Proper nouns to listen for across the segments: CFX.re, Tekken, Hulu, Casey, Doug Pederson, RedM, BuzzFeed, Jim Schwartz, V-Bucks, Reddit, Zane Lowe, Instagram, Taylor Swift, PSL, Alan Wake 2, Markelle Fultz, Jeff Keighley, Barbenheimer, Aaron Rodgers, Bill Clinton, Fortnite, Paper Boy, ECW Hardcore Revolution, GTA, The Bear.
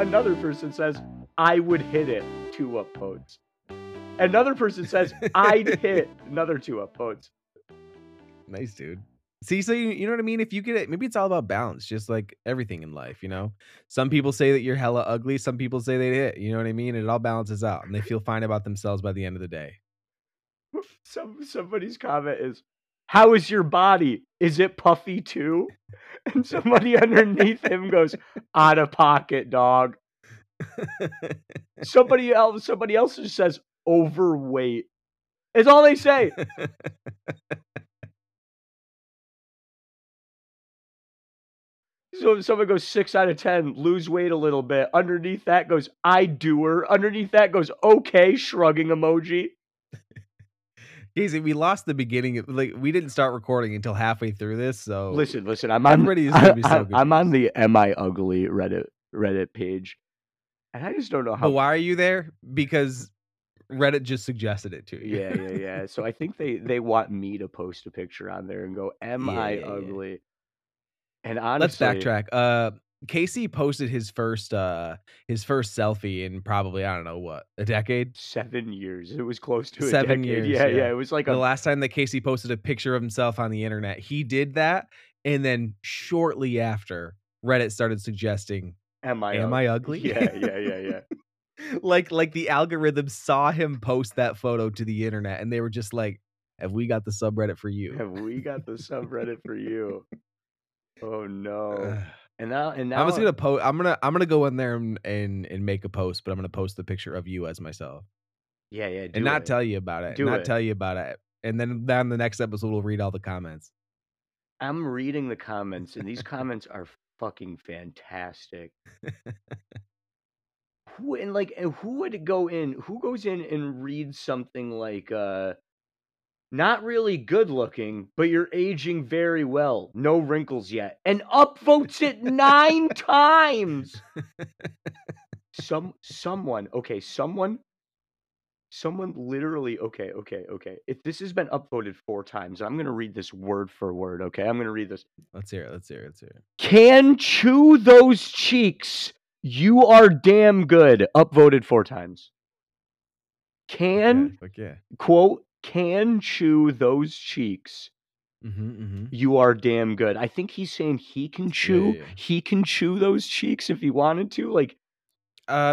Another person says, I would hit it 2 upvotes. Another person says, I'd hit another 2 upvotes. Nice, dude. See, so you know what I mean? If you get it, maybe it's all about balance, just like everything in life, you know? Some people say that you're hella ugly. Some people say they hit, you know what I mean? It all balances out and they feel fine about themselves by the end of the day. Somebody's comment is, how is your body? Is it puffy too? And somebody underneath him goes, out of pocket, dog. Somebody else just says, overweight. It's all they say. So someone goes 6 out of 10, lose weight a little bit. Underneath that goes, I do her. Underneath that goes, okay, shrugging emoji. Casey, we lost the beginning. Like, we didn't start recording until halfway through this. So listen, I'm on the Am I Ugly Reddit page, and I just don't know how. But why are you there? Because Reddit just suggested it to you. Yeah. So I think they want me to post a picture on there and go, Am I ugly? Yeah. And honestly, let's backtrack. Casey posted his first selfie in probably, I don't know what, a decade? 7 years. It was close to 7 years. Yeah. It was like the last time that Casey posted a picture of himself on the internet. He did that, and then shortly after, Reddit started suggesting, Am I ugly? Yeah. Like the algorithm saw him post that photo to the internet, and they were just like, Have we got the subreddit for you? Oh no. And now I'm just gonna post. I'm gonna go in there and make a post, but I'm gonna post the picture of you as myself. Yeah. And not tell you about it. And then the next episode we'll read all the comments. I'm reading the comments, and these comments are fucking fantastic. Who goes in and reads something like not really good looking, but you're aging very well. No wrinkles yet. And upvotes it 9 times. Someone literally, okay. If this has been upvoted 4 times, I'm going to read this word for word, okay? I'm going to read this. Let's hear it. Can chew those cheeks. You are damn good. Upvoted 4 times. Can, yeah. Quote, can chew those cheeks. Mm-hmm. You are damn good. I think he's saying he can chew. Yeah. He can chew those cheeks if he wanted to. Like,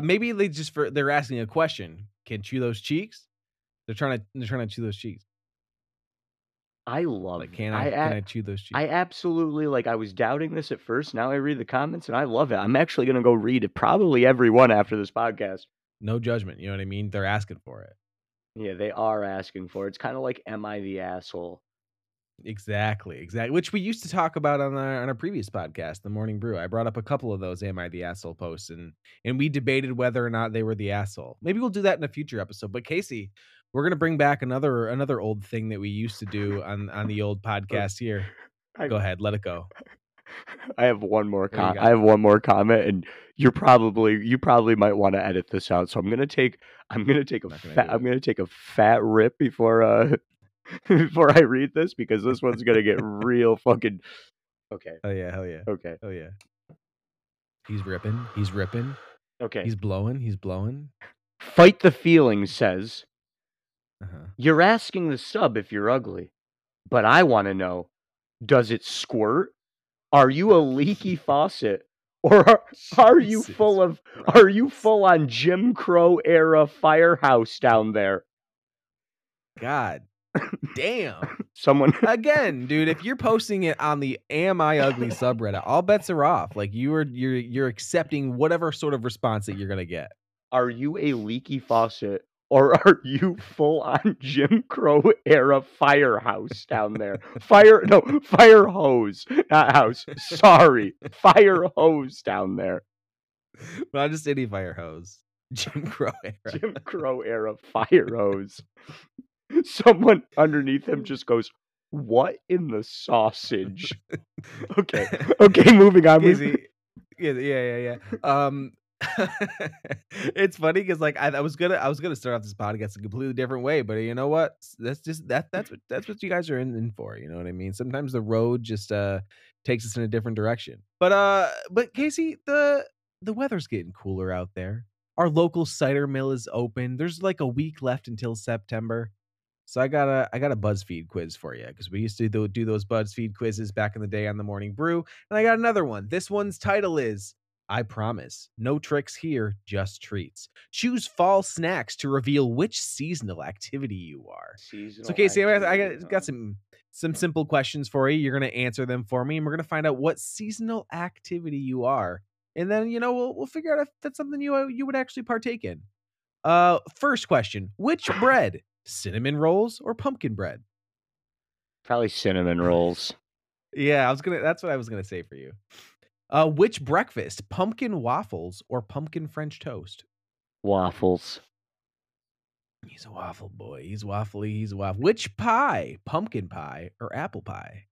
maybe they're asking a question. Can chew those cheeks? They're trying to chew those cheeks. I love it. Like, can I chew those cheeks? I absolutely, like, I was doubting this at first. Now I read the comments and I love it. I'm actually going to go read it, probably every one after this podcast. No judgment. You know what I mean? They're asking for it. Yeah, they are asking for it. It's kind of like, am I the asshole? Exactly. Which we used to talk about on our previous podcast, The Morning Brew. I brought up a couple of those am I the asshole posts, and we debated whether or not they were the asshole. Maybe we'll do that in a future episode. But Casey, we're going to bring back another old thing that we used to do on the old podcast here. Go ahead, let it go. I have one more comment, and you probably might want to edit this out. So I'm gonna take a fat rip before I read this, because this one's gonna get real fucking okay. Oh yeah, hell yeah. Okay. Oh yeah. He's ripping. Okay. He's blowing. Fight the feeling says, You're asking the sub if you're ugly, but I want to know, does it squirt? Are you a leaky faucet, or are you full of? Are you full on Jim Crow era firehouse down there? God damn! Someone again, dude. If you're posting it on the "Am I Ugly" subreddit, all bets are off. Like, you're accepting whatever sort of response that you're gonna get. Are you a leaky faucet, or are you full on Jim Crow era firehouse down there? Fire hose, not house. Sorry, fire hose down there. Not just any fire hose. Jim Crow era fire hose. Someone underneath him just goes, "What in the sausage?" Okay, moving on. Easy. Yeah. It's funny because, like, I was gonna start off this podcast a completely different way, but you know what? That's what you guys are in for. You know what I mean? Sometimes the road just takes us in a different direction. But Casey, the the weather's getting cooler out there. Our local cider mill is open. There's like a week left until September. So I got a BuzzFeed quiz for you, because we used to do those BuzzFeed quizzes back in the day on the Morning Brew. And I got another one. This one's title is, I promise, no tricks here, just treats. Choose fall snacks to reveal which seasonal activity you are. So, Casey, I got some simple questions for you. You're going to answer them for me, and we're going to find out what seasonal activity you are. And then, you know, we'll figure out if that's something you would actually partake in. First question, which bread? Cinnamon rolls or pumpkin bread? Probably cinnamon rolls. Yeah, that's what I was gonna say for you. Which breakfast? Pumpkin waffles or pumpkin French toast? Waffles. He's a waffle boy. He's waffly. He's a waffle. Which pie? Pumpkin pie or apple pie?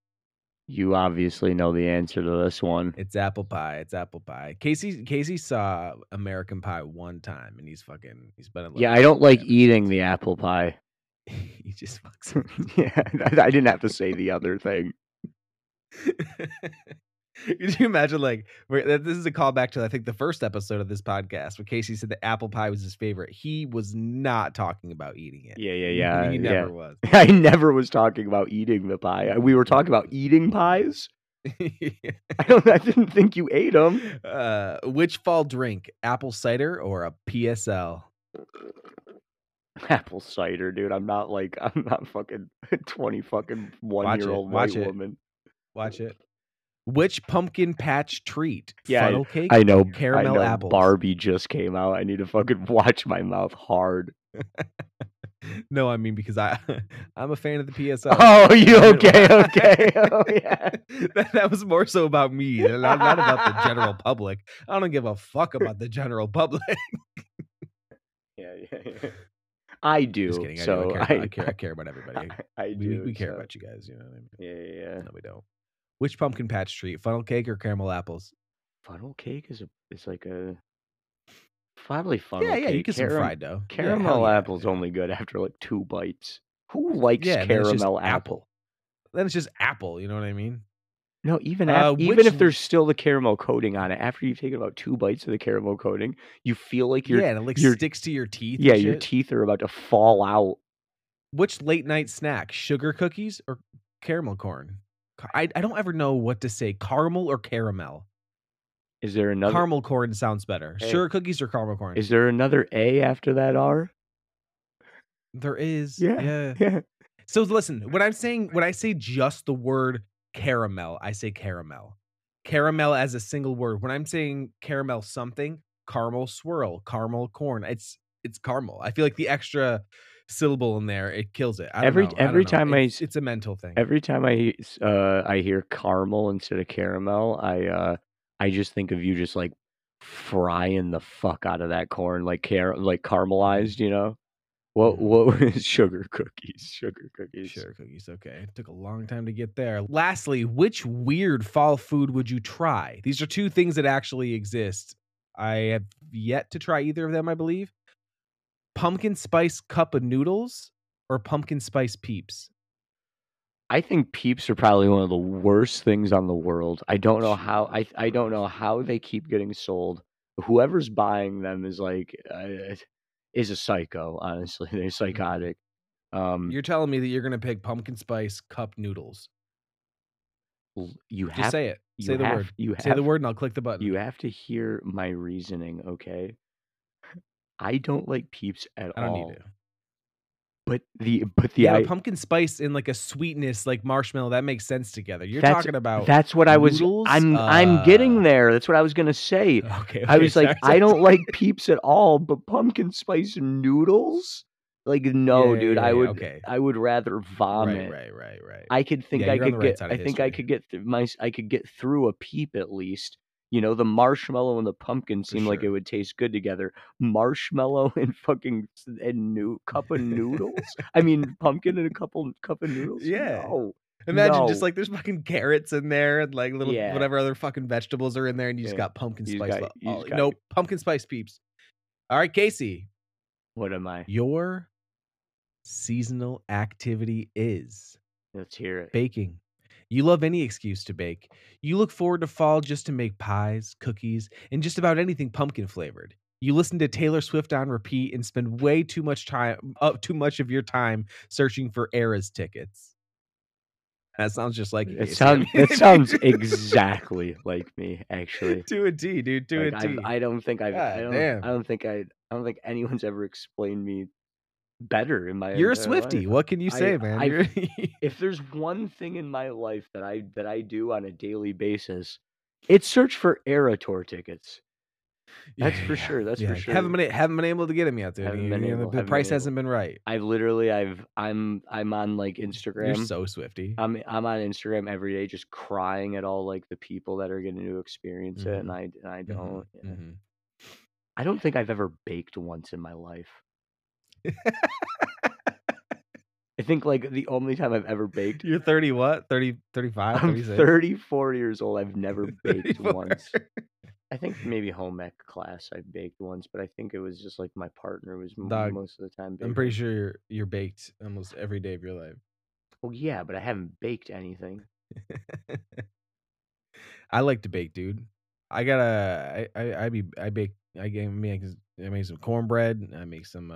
You obviously know the answer to this one. It's apple pie. It's apple pie. Casey saw American Pie one time, and he's been. Yeah, I don't like eating the apple pie. He just fucks it. Yeah, I didn't have to say the other thing. Could you imagine, like, this is a callback to, I think, the first episode of this podcast where Casey said that apple pie was his favorite. He was not talking about eating it. Yeah. He never was. I never was talking about eating the pie. We were talking about eating pies. Yeah. I didn't think you ate them. Which fall drink, apple cider or a PSL? Apple cider, dude. I'm not fucking 20 fucking 1-year-old white woman. Watch it. Which pumpkin patch treat? Yeah, funnel cake? I know. Caramel apples. Barbie just came out. I need to fucking watch my mouth hard. No, I mean, because I'm a fan of the PSL. Oh, you okay? Okay. Oh, yeah. that was more so about me, not about the general public. I don't give a fuck about the general public. Yeah. I do. Just kidding. I care about everybody. We care about you guys. You know what I mean? Yeah. No, we don't. Which pumpkin patch treat, funnel cake or caramel apples? Funnel cake is probably funnel cake. Yeah, you get some fried dough. Caramel apple's only good after like 2 bites. Who likes caramel apple? Then it's just apple, you know what I mean? No, even if there's still the caramel coating on it, after you've taken about 2 bites of the caramel coating, you feel like you're... Yeah, and it like sticks to your teeth. Yeah, your teeth are about to fall out. Which late night snack, sugar cookies or caramel corn? I don't ever know what to say, caramel or caramel. Is there another? Caramel corn sounds better. A. Sugar cookies or caramel corn? Is there another A after that R? There is. Yeah. So listen, when I say just the word caramel, I say caramel. Caramel as a single word. When I'm saying caramel something, caramel swirl, caramel corn. It's caramel. I feel like the extra syllable in there, it kills it. It's a mental thing. Every time I hear caramel instead of caramel, I just think of you just like frying the fuck out of that corn, like caramelized, you know. What was sugar cookies? Okay, it took a long time to get there. Lastly, which weird fall food would you try? These are 2 things that actually exist. I have yet to try either of them, I believe. Pumpkin spice cup of noodles or pumpkin spice peeps? I think peeps are probably one of the worst things on the world. I don't know how I don't know how they keep getting sold. Whoever's buying them is a psycho. Honestly, they're psychotic. You're telling me that you're gonna pick pumpkin spice cup noodles? You have to say it. Say the word. Say the word, and I'll click the button. You have to hear my reasoning, okay? I don't like peeps at all. I don't need to. But the pumpkin spice and like a sweetness like marshmallow, that makes sense together. You're talking about that's what noodles? I'm getting there. That's what I was gonna say. Okay, I was I don't like peeps at all, but pumpkin spice noodles? Like no, dude. I would rather vomit. Right. I could get through a peep at least. You know, the marshmallow and the pumpkin seem like it would taste good together. Marshmallow and cup of noodles. I mean, pumpkin and a cup of noodles. Yeah. No. Imagine just like there's fucking carrots in there and like little whatever other fucking vegetables are in there, and you just got pumpkin spice. Pumpkin spice peeps. All right, Casey. What am I? Your seasonal activity is. Let's hear it. Baking. You love any excuse to bake. You look forward to fall just to make pies, cookies, and just about anything pumpkin flavored. You listen to Taylor Swift on repeat and spend way too much of your time searching for Eras tickets. That sounds just like it. It sounds exactly like me, actually. To a T, dude. To like, a T. I don't think anyone's ever explained me better in my life. You're a Swiftie. What can you say, man? If there's one thing in my life that I do on a daily basis, it's search for Era Tour tickets. That's for sure. Haven't been able to get him yet, dude. The price hasn't been right. I'm on like Instagram. You're so Swiftie. I'm on Instagram every day, just crying at all like the people that are going to experience it, and I don't. Mm-hmm. Yeah. Mm-hmm. I don't think I've ever baked once in my life. I think like the only time I've ever baked. You're 30 what? 30, 35? I'm 36? 34 years old. I've never baked once. I think maybe home ec class I baked once, but I think it was just like my partner was most of the time baking. I'm pretty sure you're baked almost every day of your life. Well, yeah, but I haven't baked anything. I like to bake, dude. I make some cornbread. I make some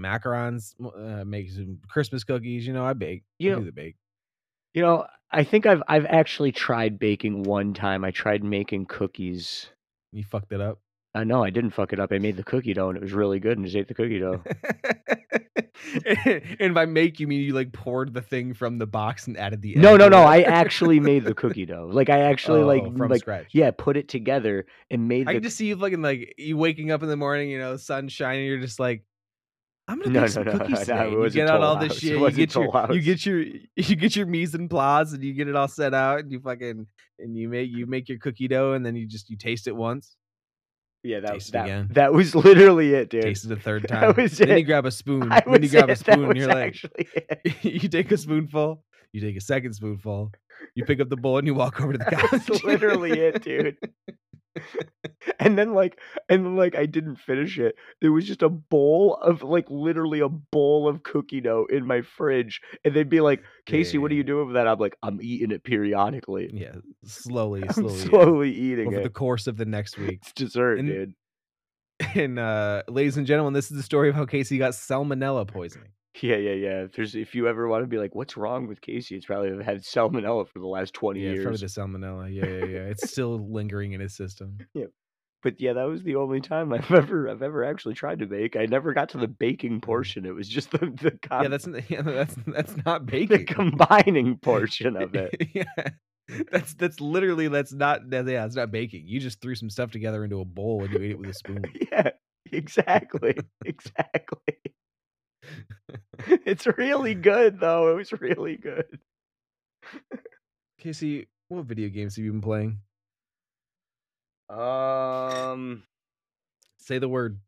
macarons. Make some Christmas cookies. You know, I bake. I do the bake. You know, I think I've actually tried baking one time. I tried making cookies. You fucked it up? No, I didn't fuck it up. I made the cookie dough, and it was really good, and just ate the cookie dough. And by make, you mean you, like, poured the thing from the box and added the egg? No. I actually made the cookie dough. Like, I actually, from scratch. Yeah, put it together and made I can just see you fucking, like, you waking up in the morning, you know, sun shining, you're just like, I'm gonna make some cookies today. You get out all this shit. You get your mise en place, and you get it all set out, and you make your cookie dough, and then you taste it once. Yeah, that was literally it, dude. Taste it the third time. That was it. Then you grab a spoon. You're like, you take a spoonful. You take a second spoonful. You pick up the bowl and you walk over to the couch. That's literally it, dude. And then I didn't finish it. There was just a bowl of literally a bowl of cookie dough in my fridge, and they'd be like, Casey, what are you doing with that? I'm like, I'm eating it periodically. Yeah, slowly eating over it over the course of the next week. It's dessert, dude. And ladies and gentlemen, this is the story of how Casey got salmonella poisoning. Yeah. If you ever want to be like, what's wrong with Casey? It's probably had salmonella for the last 20 years. Yeah, probably the salmonella. Yeah. It's still lingering in his system. Yeah. But yeah, that was the only time I've ever actually tried to bake. I never got to the baking portion. It was just that's not baking. The combining portion of it. That's not baking. You just threw some stuff together into a bowl and you ate it with a spoon. Yeah, exactly. It's really good, though. It was really good. Casey, what video games have you been playing? Say the word.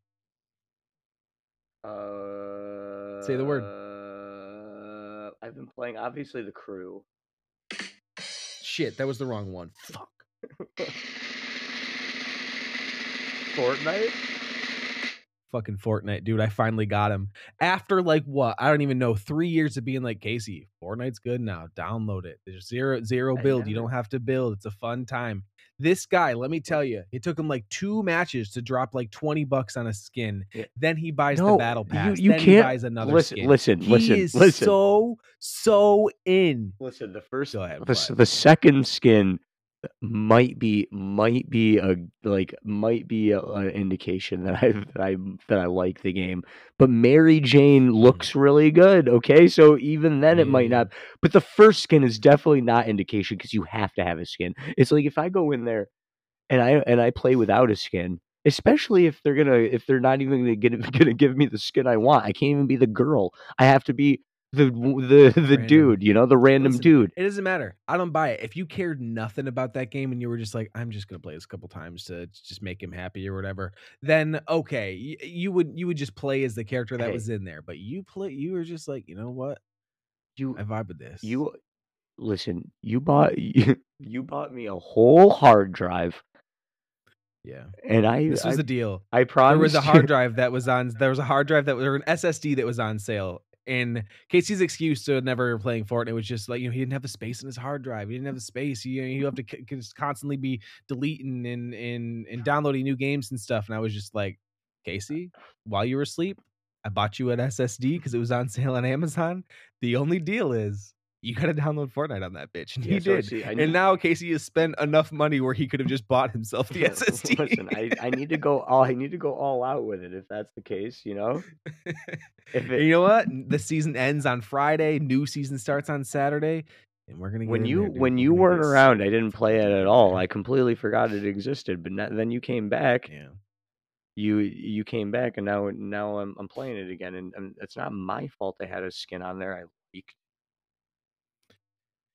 Say the word. I've been playing, obviously, The Crew. Shit, that was the wrong one. Fuck. Fortnite? Fucking Fortnite, dude. I finally got him after like what, I don't even know, 3 years of being like, Casey, Fortnite's good now, download it. There's zero build, you don't have to build, it's a fun time. This guy, let me tell you, it took him like 2 matches to drop like $20 on a skin. Then he buys the battle pass. You then can't he buys another skin. He is so in. Listen, the first, go ahead, the second skin might be an indication that I like the game, but Mary Jane looks really good. Okay, so even then it might not. But the first skin is definitely not indication because you have to have a skin. It's like if I go in there and I play without a skin, especially if they're not even gonna give me the skin I want. I can't even be the girl. I have to be the dude, you know, the random dude. It doesn't matter. I don't buy it. If you cared nothing about that game and you were just like, I'm just gonna play this a couple times to just make him happy or whatever, then okay, you would just play as the character that was in there. But you were just like, you know what, I vibe with this. You bought me a whole hard drive. Yeah, and this was a deal. I promised. There was a hard drive that was on. There was an SSD that was on sale. And Casey's excuse to never playing Fortnite was just like, you know, he didn't have the space in his hard drive. He didn't have the space. You have to constantly be deleting and downloading new games and stuff. And I was just like, Casey, while you were asleep, I bought you an SSD because it was on sale on Amazon. The only deal is you got to download Fortnite on that bitch. And and now Casey has spent enough money where he could have just bought himself the SSD. Listen, I need to go all out with it if that's the case, you know? You know what? The season ends on Friday. New season starts on Saturday. And we're gonna when you weren't around, I didn't play it at all. I completely forgot it existed. But then you came back. Yeah. You came back, and now I'm playing it again, and it's not my fault they had a skin on there. I leaked.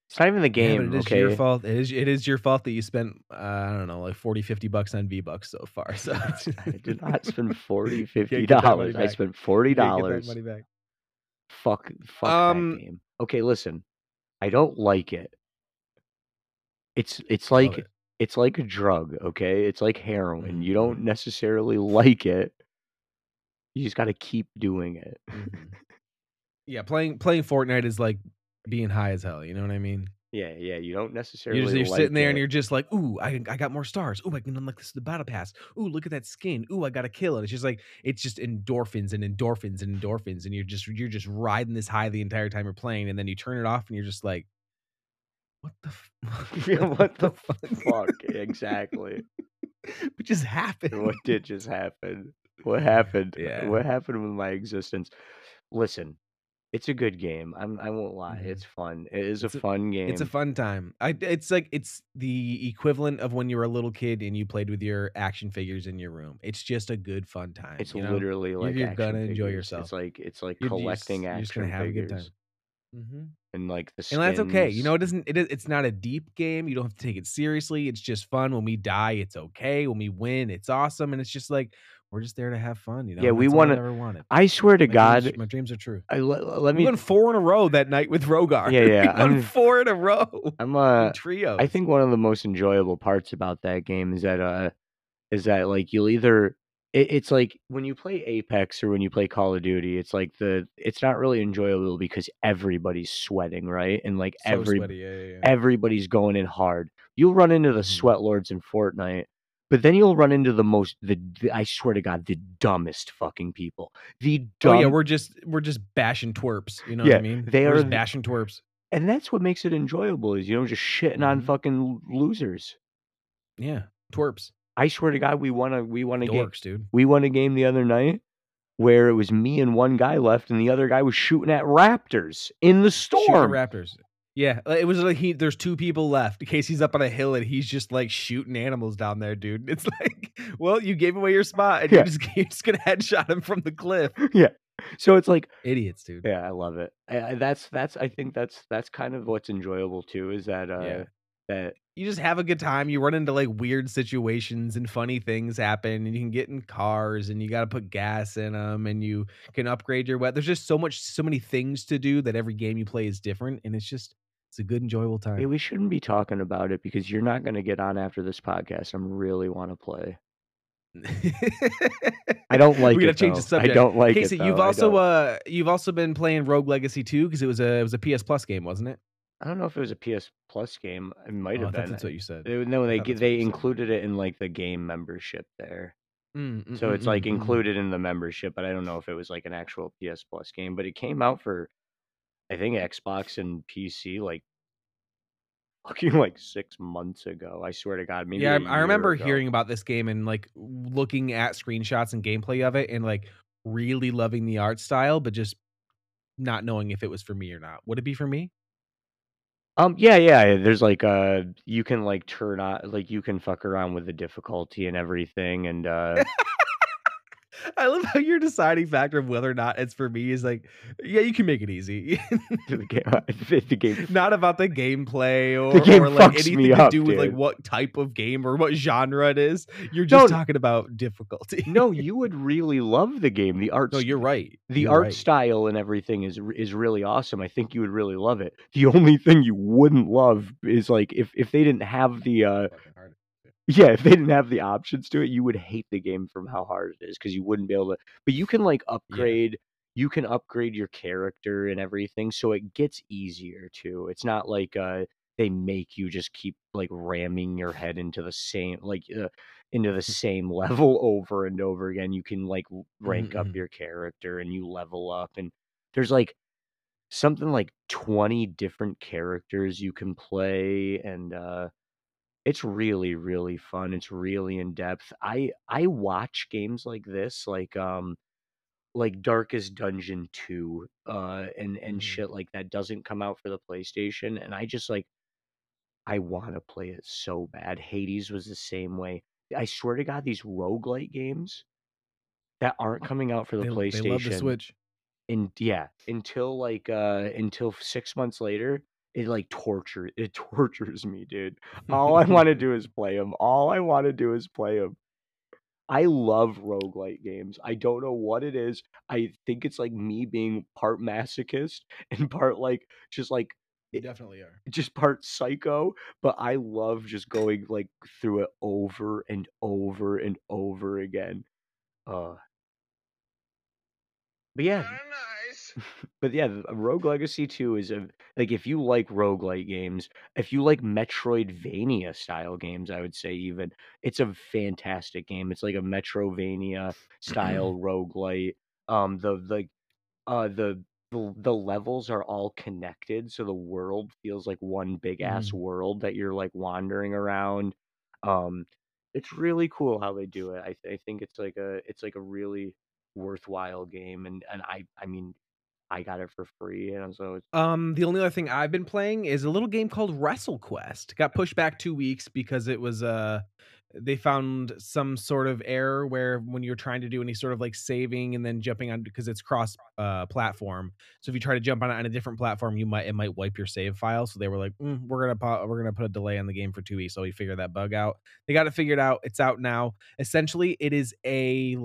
It's not even the game. Yeah, it is your fault. It is your fault that you spent I don't know, like $40-$50 on V-Bucks so far. So I did not spend $40-$50. I spent $40. Money back. Fuck that game. Okay, listen, I don't like it. It's like. It's like a drug, okay? It's like heroin. You don't necessarily like it. You just got to keep doing it. Yeah, playing Fortnite is like being high as hell. You know what I mean? Yeah. You don't necessarily like it. You're sitting there and you're just like, ooh, I got more stars. Ooh, I can unlock this to the battle pass. Ooh, look at that skin. Ooh, I got to kill it. It's just like, it's just endorphins and endorphins and endorphins. And you're just riding this high the entire time you're playing. And then you turn it off and you're just like, what the fuck? Yeah, what the fuck? Exactly. What just happened? What did just happen? What happened? Yeah. What happened with my existence? Listen, it's a good game. I won't lie. It's fun. It's a fun game. It's a fun time. It's the equivalent of when you were a little kid and you played with your action figures in your room. It's just a good fun time. It's literally like you're gonna enjoy yourself. It's like collecting action figures. You're just gonna have a good time. Mm-hmm. And like the skins. And that's okay. You know, it's not a deep game. You don't have to take it seriously. It's just fun. When we die, it's okay. When we win, it's awesome. And it's just like, we're just there to have fun. You know, yeah, we want to. I swear to God, my dreams are true. We won 4 in a row that night with Rogar. Yeah. We won 4 in a row. I'm a trio. I think one of the most enjoyable parts about that game is that like you'll either. It's like when you play Apex or when you play Call of Duty, it's like it's not really enjoyable because everybody's sweating, right? And like so sweaty, yeah. Everybody's going in hard. You'll run into the sweat lords in Fortnite, but then you'll run into the I swear to God, the dumbest fucking people. Oh yeah, we're just bashing twerps. You know what I mean? We're just bashing twerps, and that's what makes it enjoyable is you know just shitting on fucking losers. Yeah, twerps. I swear to God, we won a game, dude. We won a game the other night where it was me and one guy left, and the other guy was shooting at raptors in the storm. Shooting raptors. Yeah, it was like there's 2 people left. Casey's up on a hill, and he's just like shooting animals down there, dude. It's like, well, you gave away your spot, and you're just gonna headshot him from the cliff. Yeah. So it's like idiots, dude. Yeah, I love it. I think that's kind of what's enjoyable too. Is that that. You just have a good time. You run into like weird situations and funny things happen, and you can get in cars and you got to put gas in them and you can upgrade your weapon. There's just so many things to do that every game you play is different. And it's a good, enjoyable time. Yeah, we shouldn't be talking about it because you're not going to get on after this podcast. I really want to play. I don't like. We're gonna change the subject. I don't like Casey, it. Casey, you've also been playing Rogue Legacy 2 because it was a PS Plus game, wasn't it? I don't know if it was a PS Plus game. It might have been. That's what you said. No, they included it in like the game membership there. So it's like included in the membership, but I don't know if it was like an actual PS Plus game. But it came out for, I think, Xbox and PC like fucking like 6 months ago. I swear to God. Maybe I remember hearing about this game and like looking at screenshots and gameplay of it and like really loving the art style, but just not knowing if it was for me or not. Would it be for me? Yeah. There's like you can like turn on like you can fuck around with the difficulty and everything, and I love how your deciding factor of whether or not it's for me is like, yeah, you can make it easy. the game, not about the gameplay or like anything to do with like what type of game or what genre it is. You're just talking about difficulty. No, you would really love the game. The art. No, you're right. The art style and everything is really awesome. I think you would really love it. The only thing you wouldn't love is like if they didn't have the. Yeah, if they didn't have the options to it, you would hate the game from how hard it is because you wouldn't be able to. But you can like upgrade you can upgrade your character and everything, so it gets easier too. It's not like they make you just keep like ramming your head into the same into the same level over and over again. You can like rank up your character and you level up, and there's like something like 20 different characters you can play, and it's really, really fun. It's really in depth. I watch games like this, like Darkest Dungeon 2, and shit like that doesn't come out for the PlayStation, and I just like, I want to play it so bad. Hades was the same way. I swear to God, these roguelite games that aren't coming out for the PlayStation. They love the Switch. And yeah, until 6 months later, it tortures me, dude. All I want to do is play them. I love roguelite games. I don't know what it is. I think it's like me being part masochist and part you definitely are. Just part psycho, but I love just going like through it over and over and over again. But yeah. But yeah, Rogue Legacy 2 is if you like roguelite games, if you like Metroidvania style games, I would say even, it's a fantastic game. It's like a Metrovania style roguelite. The levels are all connected, so the world feels like one big ass world that you're like wandering around. It's really cool how they do it. I think it's like a really worthwhile game, and I mean, I got it for free, and so it's... the only other thing I've been playing is a little game called WrestleQuest. Got pushed back 2 weeks because it was they found some sort of error where when you're trying to do any sort of like saving and then jumping on, because it's cross platform. So if you try to jump on it on a different platform, it might wipe your save file. So they were like, we're gonna put a delay on the game for 2 weeks. So we figured that bug out. They got it figured out. It's out now. Essentially, it is a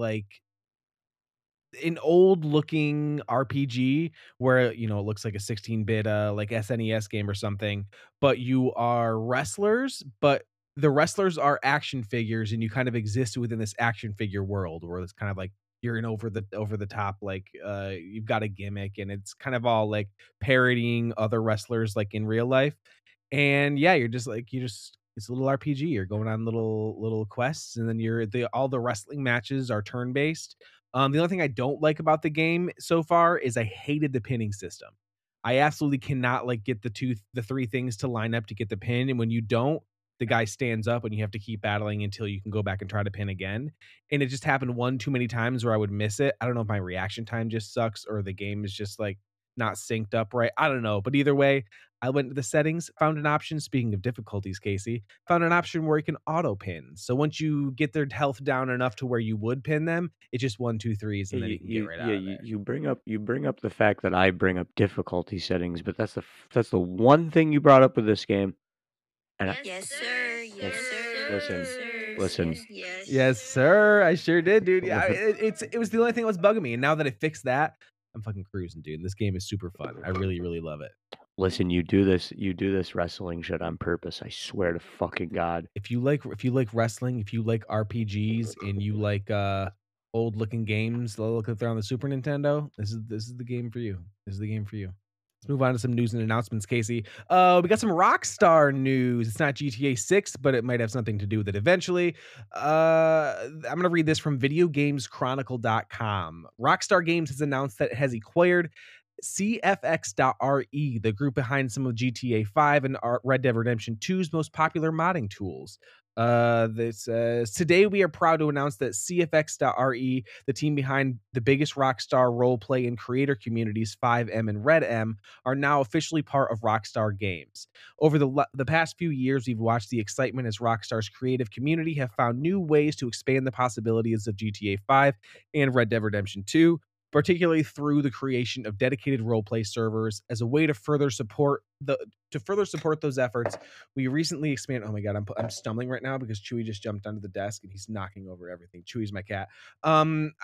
an old looking RPG where, you know, it looks like a 16-bit SNES game or something, but you are wrestlers, but the wrestlers are action figures, and you kind of exist within this action figure world where it's kind of like you're in over the top, like you've got a gimmick, and it's kind of all like parodying other wrestlers like in real life. And yeah, you're just it's a little RPG. You're going on little quests, and then all the wrestling matches are turn-based. The only thing I don't like about the game so far is I hated the pinning system. I absolutely cannot get the three things to line up to get the pin. And when you don't, the guy stands up and you have to keep battling until you can go back and try to pin again. And it just happened one too many times where I would miss it. I don't know if my reaction time just sucks or the game is just not synced up right. I don't know. But either way, I went to the settings, found an option. Speaking of difficulties, Casey, found an option where you can auto pin. So once you get their health down enough to where you would pin them, it's just 1, 2, 3s, and then you can get right out of there. You bring up the fact that I bring up difficulty settings, but that's the one thing you brought up with this game. And yes, sir. Yes, sir. Listen. Yes, sir. I sure did, dude. Yeah, it was the only thing that was bugging me, and now that I fixed that, I'm fucking cruising, dude. This game is super fun. I really, really love it. Listen, you do this wrestling shit on purpose. I swear to fucking God. If you like wrestling, if you like RPGs, and you like old looking games, look if they're on the Super Nintendo, this is the game for you. This is the game for you. Let's move on to some news and announcements, Casey. We got some Rockstar news. It's not GTA 6, but it might have something to do with it eventually. I'm going to read this from VideoGamesChronicle.com. Rockstar Games has announced that it has acquired CFX.re, the group behind some of GTA 5 and Red Dead Redemption 2's most popular modding tools. Today we are proud to announce that CFX.re, the team behind the biggest Rockstar roleplay and creator communities, 5M and RedM, are now officially part of Rockstar Games. Over the past few years, we've watched the excitement as Rockstar's creative community have found new ways to expand the possibilities of GTA 5 and Red Dead Redemption 2, particularly through the creation of dedicated roleplay servers as a way to further support those efforts. We recently expanded. Oh my God, I'm stumbling right now because Chewy just jumped onto the desk and he's knocking over everything. Chewy's my cat.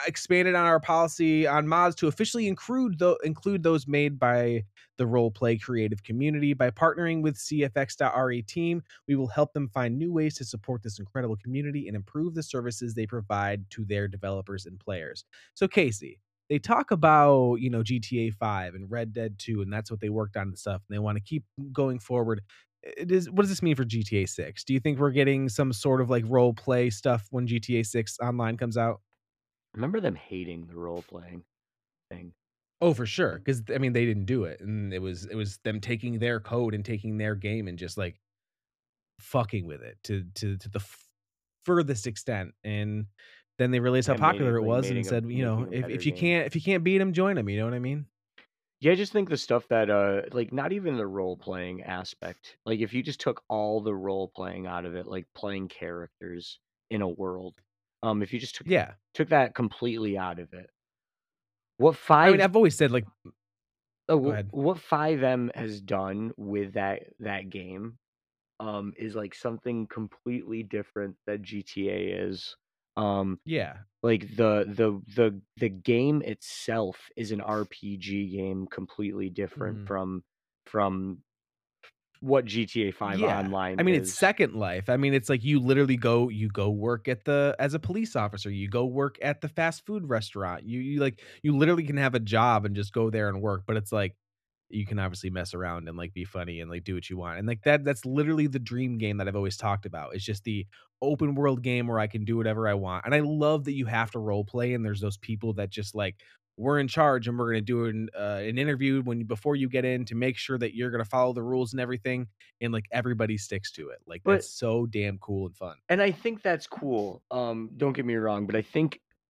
Expanded on our policy on mods to officially include those made by the roleplay creative community. By partnering with CFX.re team, we will help them find new ways to support this incredible community and improve the services they provide to their developers and players. So Casey, they talk about, you know, GTA 5 and Red Dead 2, and that's what they worked on and stuff, and they want to keep going forward. What does this mean for GTA 6? Do you think we're getting some sort of like role play stuff when GTA 6 online comes out? I remember them hating the role playing thing. Oh, for sure. Because I mean, they didn't do it, and it was them taking their code and taking their game and just like fucking with it to the furthest extent. And then they realized how popular it was, and said, you know, if you can't beat them, join them. You know what I mean? Yeah, I just think the stuff that, like, not even the role-playing aspect. Like, if you just took all the role-playing out of it, like playing characters in a world, if you just took that completely out of it, I mean, I've always said, like, what 5M has done with that game, is like something completely different that GTA is. Like the game itself is an RPG game, completely different from what GTA 5 online I mean is. It's Second Life. I mean, it's like you literally go work as a police officer, you go work at the fast food restaurant, you literally can have a job and just go there and work. But it's like you can obviously mess around and like be funny and like do what you want, and like that's literally the dream game that I've always talked about. It's just the open world game where I can do whatever I want, and I love that you have to role play, and there's those people that just like, we're in charge and we're going to do an interview before you get in to make sure that you're going to follow the rules and everything, and like everybody sticks to it. Like, that's so damn cool and fun, and I think that's cool. Don't get me wrong, but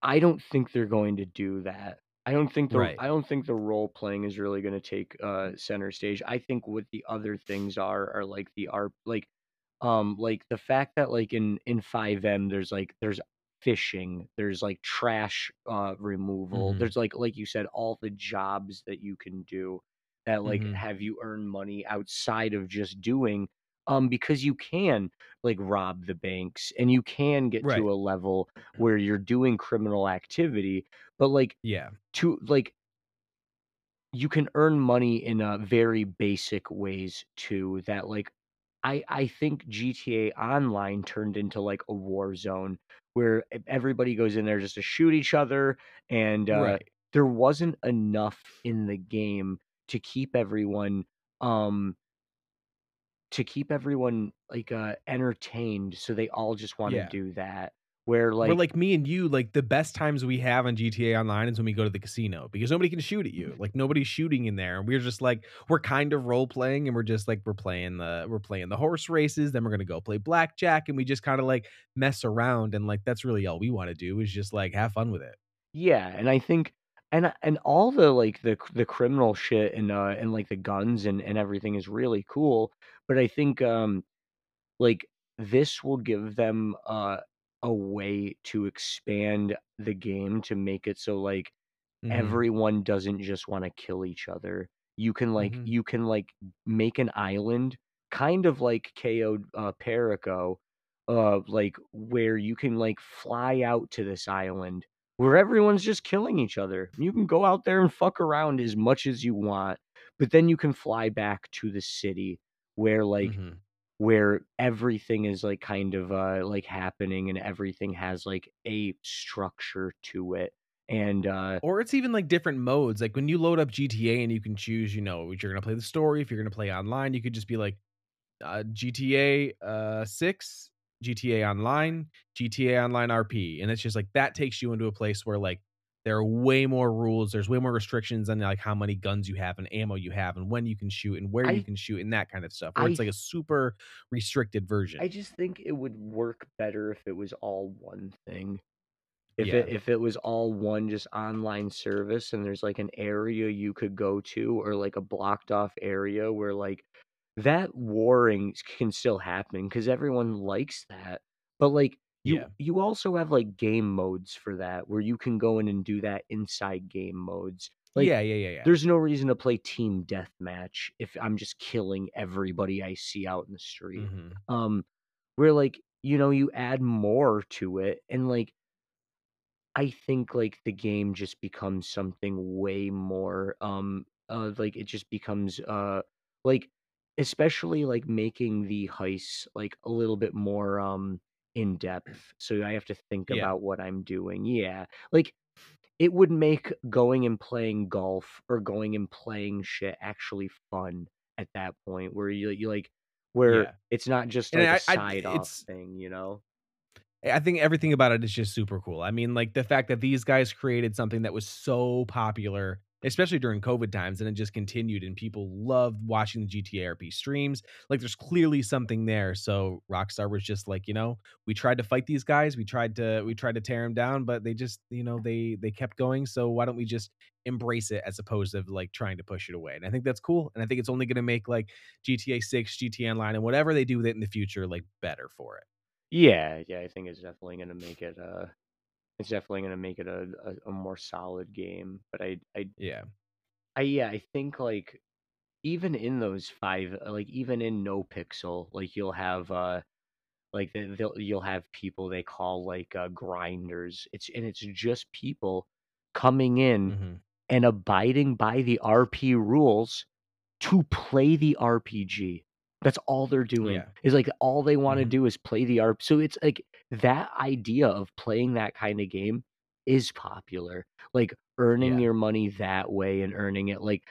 I don't think they're going to do that. I don't think the role playing is really going to take center stage. I think what the other things are like like the fact that like in 5M there's fishing, there's like trash removal, there's like you said, all the jobs that you can do that like have you earn money outside of just doing, because you can like rob the banks, and you can get to a level where you're doing criminal activity, but like to like you can earn money in a very basic ways too, that like I think GTA Online turned into like a war zone where everybody goes in there just to shoot each other, and there wasn't enough in the game to keep everyone like entertained, so they all just want to do that. Where like, me and you, like the best times we have on GTA Online is when we go to the casino, because nobody can shoot at you. Like, nobody's shooting in there, and we're just like, we're kind of role playing, and we're just like, we're playing the horse races, then we're gonna go play blackjack, and we just kind of like mess around, and like that's really all we want to do is just like have fun with it. Yeah, and I think and all the like the criminal shit and like the guns and everything is really cool. But I think like this will give them a way to expand the game to make it so like everyone doesn't just want to kill each other. You can like make an island, kind of like KO'd Perico, like where you can like fly out to this island where everyone's just killing each other. You can go out there and fuck around as much as you want, but then you can fly back to the city where like where everything is like kind of like happening, and everything has like a structure to it. And or it's even like different modes. Like when you load up GTA and you can choose, you know, if you're gonna play the story, if you're gonna play online, you could just be like GTA 6, GTA Online, GTA Online RP, and it's just like that takes you into a place where like there are way more rules, there's way more restrictions on like how many guns you have and ammo you have and when you can shoot and where you can shoot and that kind of stuff, where it's like a super restricted version. I just think it would work better if it was all one thing. If it was all one just online service, and there's like an area you could go to, or like a blocked off area where like that warring can still happen because everyone likes that. But like you also have like game modes for that, where you can go in and do that inside game modes. Like, yeah. There's no reason to play team deathmatch if I'm just killing everybody I see out in the street. Where like, you know, you add more to it, and like I think like the game just becomes something way more like it just becomes like, especially like making the heists like a little bit more in depth, so I have to think about what I'm doing. Like it would make going and playing golf or going and playing shit actually fun at that point, where you like, where it's not just like a side off thing, you know? I think everything about it is just super cool. I mean, like the fact that these guys created something that was so popular, especially during COVID times, and it just continued, and people loved watching the GTRP streams. Like there's clearly something there. So Rockstar was just like, you know, we tried to fight these guys. We tried to tear them down, but they just, you know, they kept going. So why don't we just embrace it as opposed to like trying to push it away? And I think that's cool. And I think it's only going to make like GTA 6, GTA Online, and whatever they do with it in the future, like better for it. Yeah. I think it's definitely going to make it, a more solid game. But I think like even in those five, like even in No Pixel, like you'll have you'll have people they call like grinders. It's just people coming in and abiding by the RP rules to play the RPG. That's all they're doing is like all they want to do is play the RP. So it's like that idea of playing that kind of game is popular, like earning your money that way and earning it. Like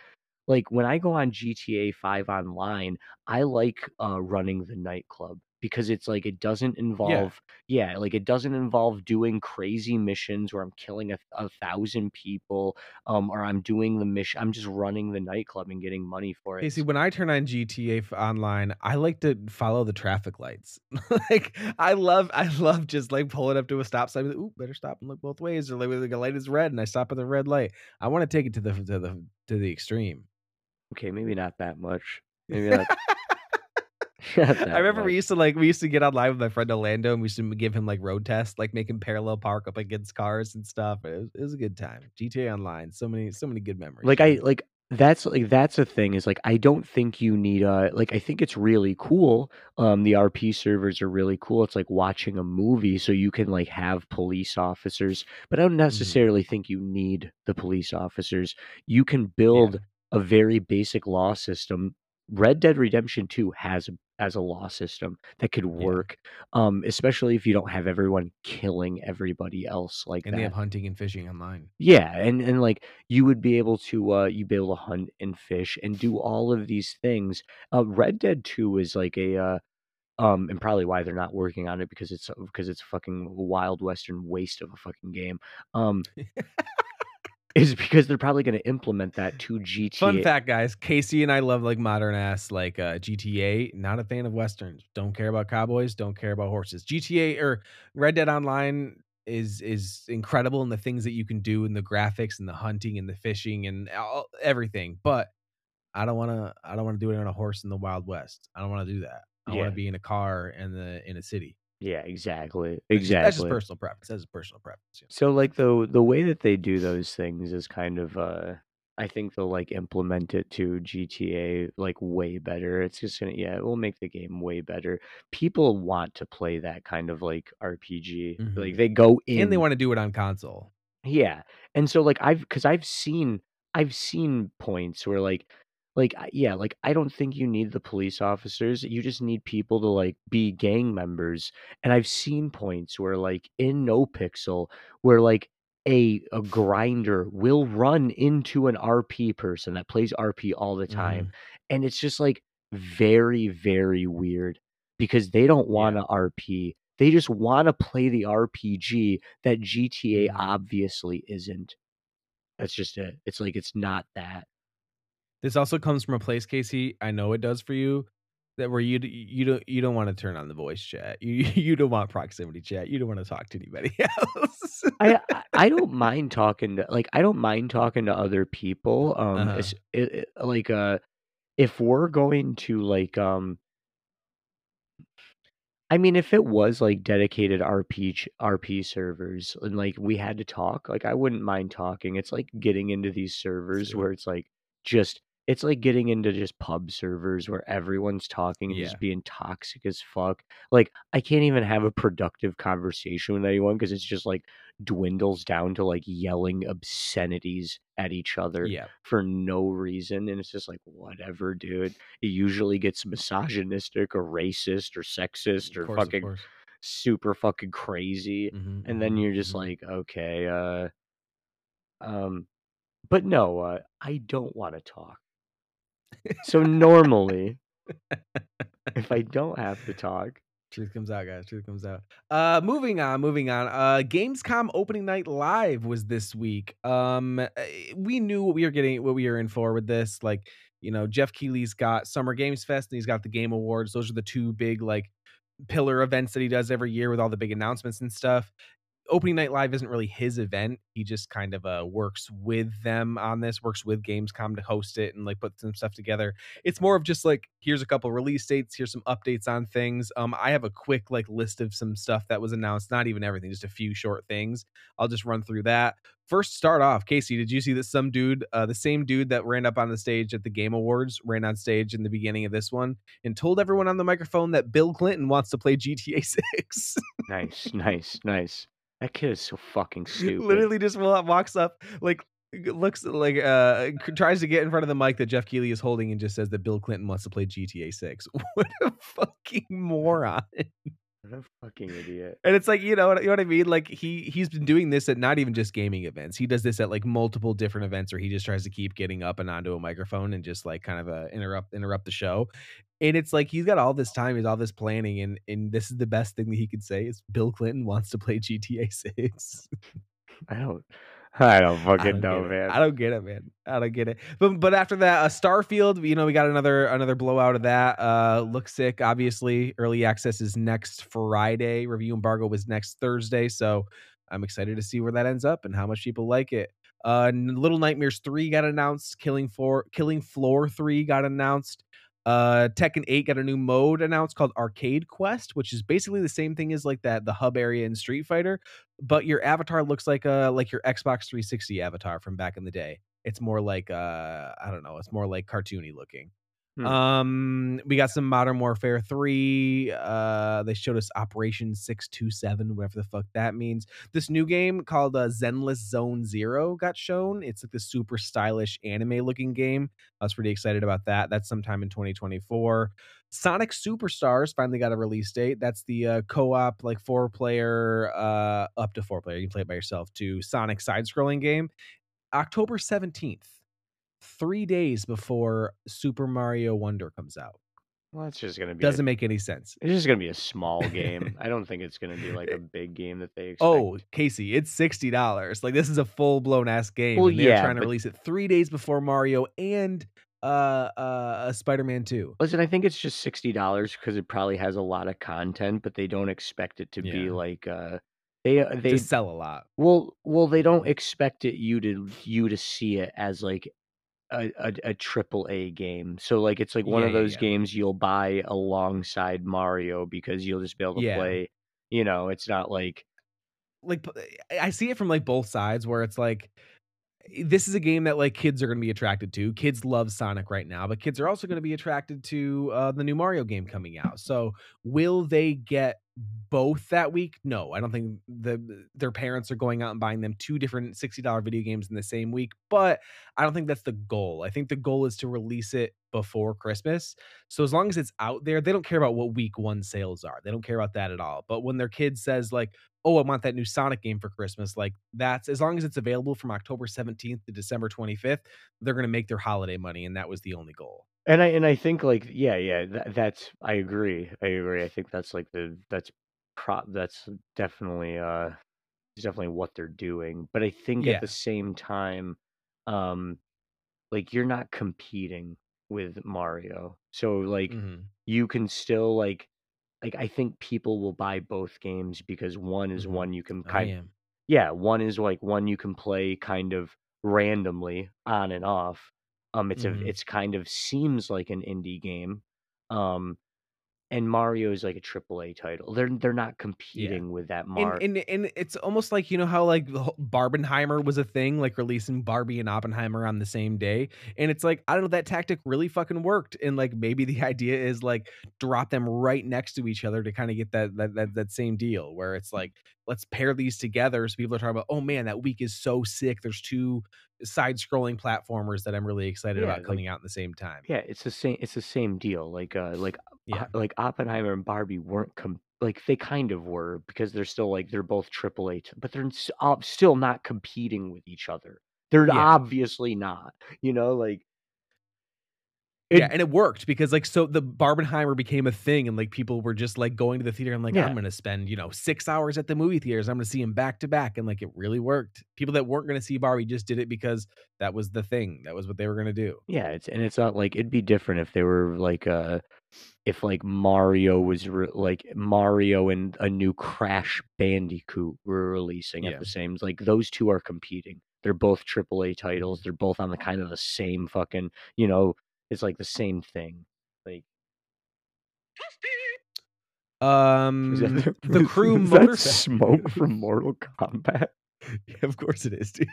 when I go on GTA 5 online, I like running the nightclub because it's like, it doesn't involve, like it doesn't involve doing crazy missions where I'm killing a 1,000 people or I'm doing the mission. I'm just running the nightclub and getting money for it. Casey, when I turn on GTA Online, I like to follow the traffic lights. Like I love just like pulling up to a stop sign. Like, ooh, better stop and look both ways. Or like the light is red and I stop at the red light. I want to take it to the extreme. Okay. Maybe not that much. Maybe not. I remember we used to get online with my friend Orlando, and we used to give him like road tests, like make him parallel park up against cars and stuff. It was a good time. GTA Online, so many good memories. That's the thing is like I don't think you need I think it's really cool. The RP servers are really cool. It's like watching a movie, so you can like have police officers, but I don't necessarily think you need the police officers. You can build a very basic law system. Red Dead Redemption 2 has a law system that could work, especially if you don't have everyone killing everybody else like and that. And they have hunting and fishing online. Yeah, and like you would be able to hunt and fish and do all of these things. Red Dead 2 is like a and probably why they're not working on it because it's a fucking wild western waste of a fucking game. Is because they're probably going to implement that to GTA. Fun fact, guys, Casey and I love like modern ass like GTA. Not a fan of westerns. Don't care about cowboys. Don't care about horses. GTA or Red Dead Online is incredible in the things that you can do in the graphics and the hunting and the fishing and everything. But I don't want to do it on a horse in the Wild West. I don't want to do that. I want to be in a car and in a city. Yeah, exactly. That's just personal preference. Yeah. So like the way that they do those things is kind of I think they'll like implement it to GTA like way better. It's just gonna it will make the game way better. People want to play that kind of like RPG. Like they go in and they want to do it on console. Yeah, and so like I've seen points where like I don't think you need the police officers. You just need people to like be gang members. And I've seen points where like in No Pixel where like a grinder will run into an RP person that plays RP all the time. And it's just like very, very weird because they don't want to RP. They just want to play the RPG that GTA obviously isn't. That's just it. It's like it's not that. This also comes from a place, Casey. I know it does for you, that where you don't want to turn on the voice chat. You don't want proximity chat. You don't want to talk to anybody else. I don't mind talking to other people. If we're going to like I mean, if it was like dedicated RP servers and like we had to talk, like I wouldn't mind talking. It's like getting into these servers where it's like just. It's like getting into just pub servers where everyone's talking and just being toxic as fuck. Like, I can't even have a productive conversation with anyone because it's just like dwindles down to like yelling obscenities at each other for no reason. And it's just like, whatever, dude. It usually gets misogynistic or racist or sexist or fucking super fucking crazy. And then you're just like, okay, But no, I don't want to talk. So normally, if I don't have to talk, truth comes out, guys. Truth comes out. Moving on. Gamescom opening night live was this week. We knew what we were getting, what we were in for with this. Like, you know, Jeff Keighley's got Summer Games Fest and he's got the Game Awards. Those are the two big like pillar events that he does every year with all the big announcements and stuff. Opening Night Live isn't really his event. He just kind of works with them on this, works with Gamescom to host it and like put some stuff together. It's more of just like, here's a couple release dates, here's some updates on things. I have a quick like list of some stuff that was announced, not even everything, just a few short things. I'll just run through that. First, start off, Casey, did you see that some dude, the same dude that ran up on the stage at the Game Awards, ran on stage in the beginning of this one and told everyone on the microphone that Bill Clinton wants to play GTA 6. Nice. That kid is so fucking stupid. Literally just walks up, like looks like tries to get in front of the mic that Jeff Keighley is holding and just says that Bill Clinton wants to play GTA 6. What a fucking moron. What a fucking idiot. And it's like, you know what I mean? Like he's been doing this at not even just gaming events. He does this at like multiple different events where he just tries to keep getting up and onto a microphone and just like kind of interrupt the show. And it's like he's got all this time, he's all this planning, and this is the best thing that he could say is Bill Clinton wants to play GTA 6. I don't know, man. I don't get it. But after that, Starfield, we got another blowout of that. Looks sick, obviously. Early access is next Friday. Review embargo was next Thursday. So I'm excited to see where that ends up and how much people like it. Little Nightmares 3 got announced. Killing Floor 3 got announced. Tekken 8 got a new mode announced called Arcade Quest, which is basically the same thing as like the hub area in Street Fighter, but your avatar looks like your Xbox 360 avatar from back in the day. It's more like I don't know, it's more like cartoony looking. We got some Modern Warfare 3. They showed us Operation 627, whatever the fuck that means. This new game called Zenless Zone Zero got shown. It's like the super stylish anime looking game. I was pretty excited about that. That's sometime in 2024. Sonic Superstars finally got a release date. That's the co-op, like up to four player. You can play it by yourself too. Sonic side-scrolling game. October 17th. 3 days before Super Mario Wonder comes out. Well, that's just gonna be doesn't make any sense. It's just gonna be a small game. I don't think it's gonna be like a big game that they expect. Oh, Casey, it's $60. Like this is a full blown ass game. Well, and they're trying to release it 3 days before Mario and Spider-Man 2. Listen, I think it's just $60 because it probably has a lot of content, but they don't expect it to be like they sell a lot. Well, they don't expect it you to see it as like a triple A game, so like it's like one of those games you'll buy alongside Mario because you'll just be able to play. You know, it's not like I see it from like both sides where it's like this is a game that like kids are going to be attracted to. Kids love Sonic right now, but kids are also going to be attracted to the new Mario game coming out. So will they get both that week? No, I don't think their parents are going out and buying them two different $60 video games in the same week, but I don't think that's the goal. I think the goal is to release it before Christmas. So as long as it's out there, they don't care about what week one sales are. They don't care about that at all. But when their kid says like, oh, I want that new Sonic game for Christmas, like that's, as long as it's available from October 17th to December 25th, they're going to make their holiday money. And that was the only goal. And I think like, that's, I agree. I think that's like that's definitely what they're doing. But I think at the same time, like you're not competing with Mario. So like you can still like I think people will buy both games because one is one you can one is like one you can play kind of randomly on and off. It's kind of seems like an indie game. And Mario is like a triple A title. They're not competing with that Mario. And it's almost like, you know how like Barbenheimer was a thing, like releasing Barbie and Oppenheimer on the same day. And it's like, I don't know, that tactic really fucking worked. And like maybe the idea is like drop them right next to each other to kind of get that same deal where it's like, let's pair these together. So people are talking about, oh man, that week is so sick. There's two side-scrolling platformers that I'm really excited about coming out at the same time. Yeah, it's the same deal. Like Oppenheimer and Barbie weren't like they kind of were because they're still like they're both AAA, but they're still not competing with each other. They're obviously not, you know, like. And it worked because, like, so the Barbenheimer became a thing, and like people were just like going to the theater and like, I'm going to spend, you know, 6 hours at the movie theaters. I'm going to see him back to back. And like, it really worked. People that weren't going to see Barbie just did it because that was the thing. That was what they were going to do. Yeah. And it's not like, it'd be different if they were like, if like Mario was like Mario and a new Crash Bandicoot were releasing at the same, like those two are competing. They're both AAA titles. They're both on the kind of the same fucking, you know, it's like the same thing. Like, the crew motor smoke from Mortal Kombat. Yeah, of course it is, dude.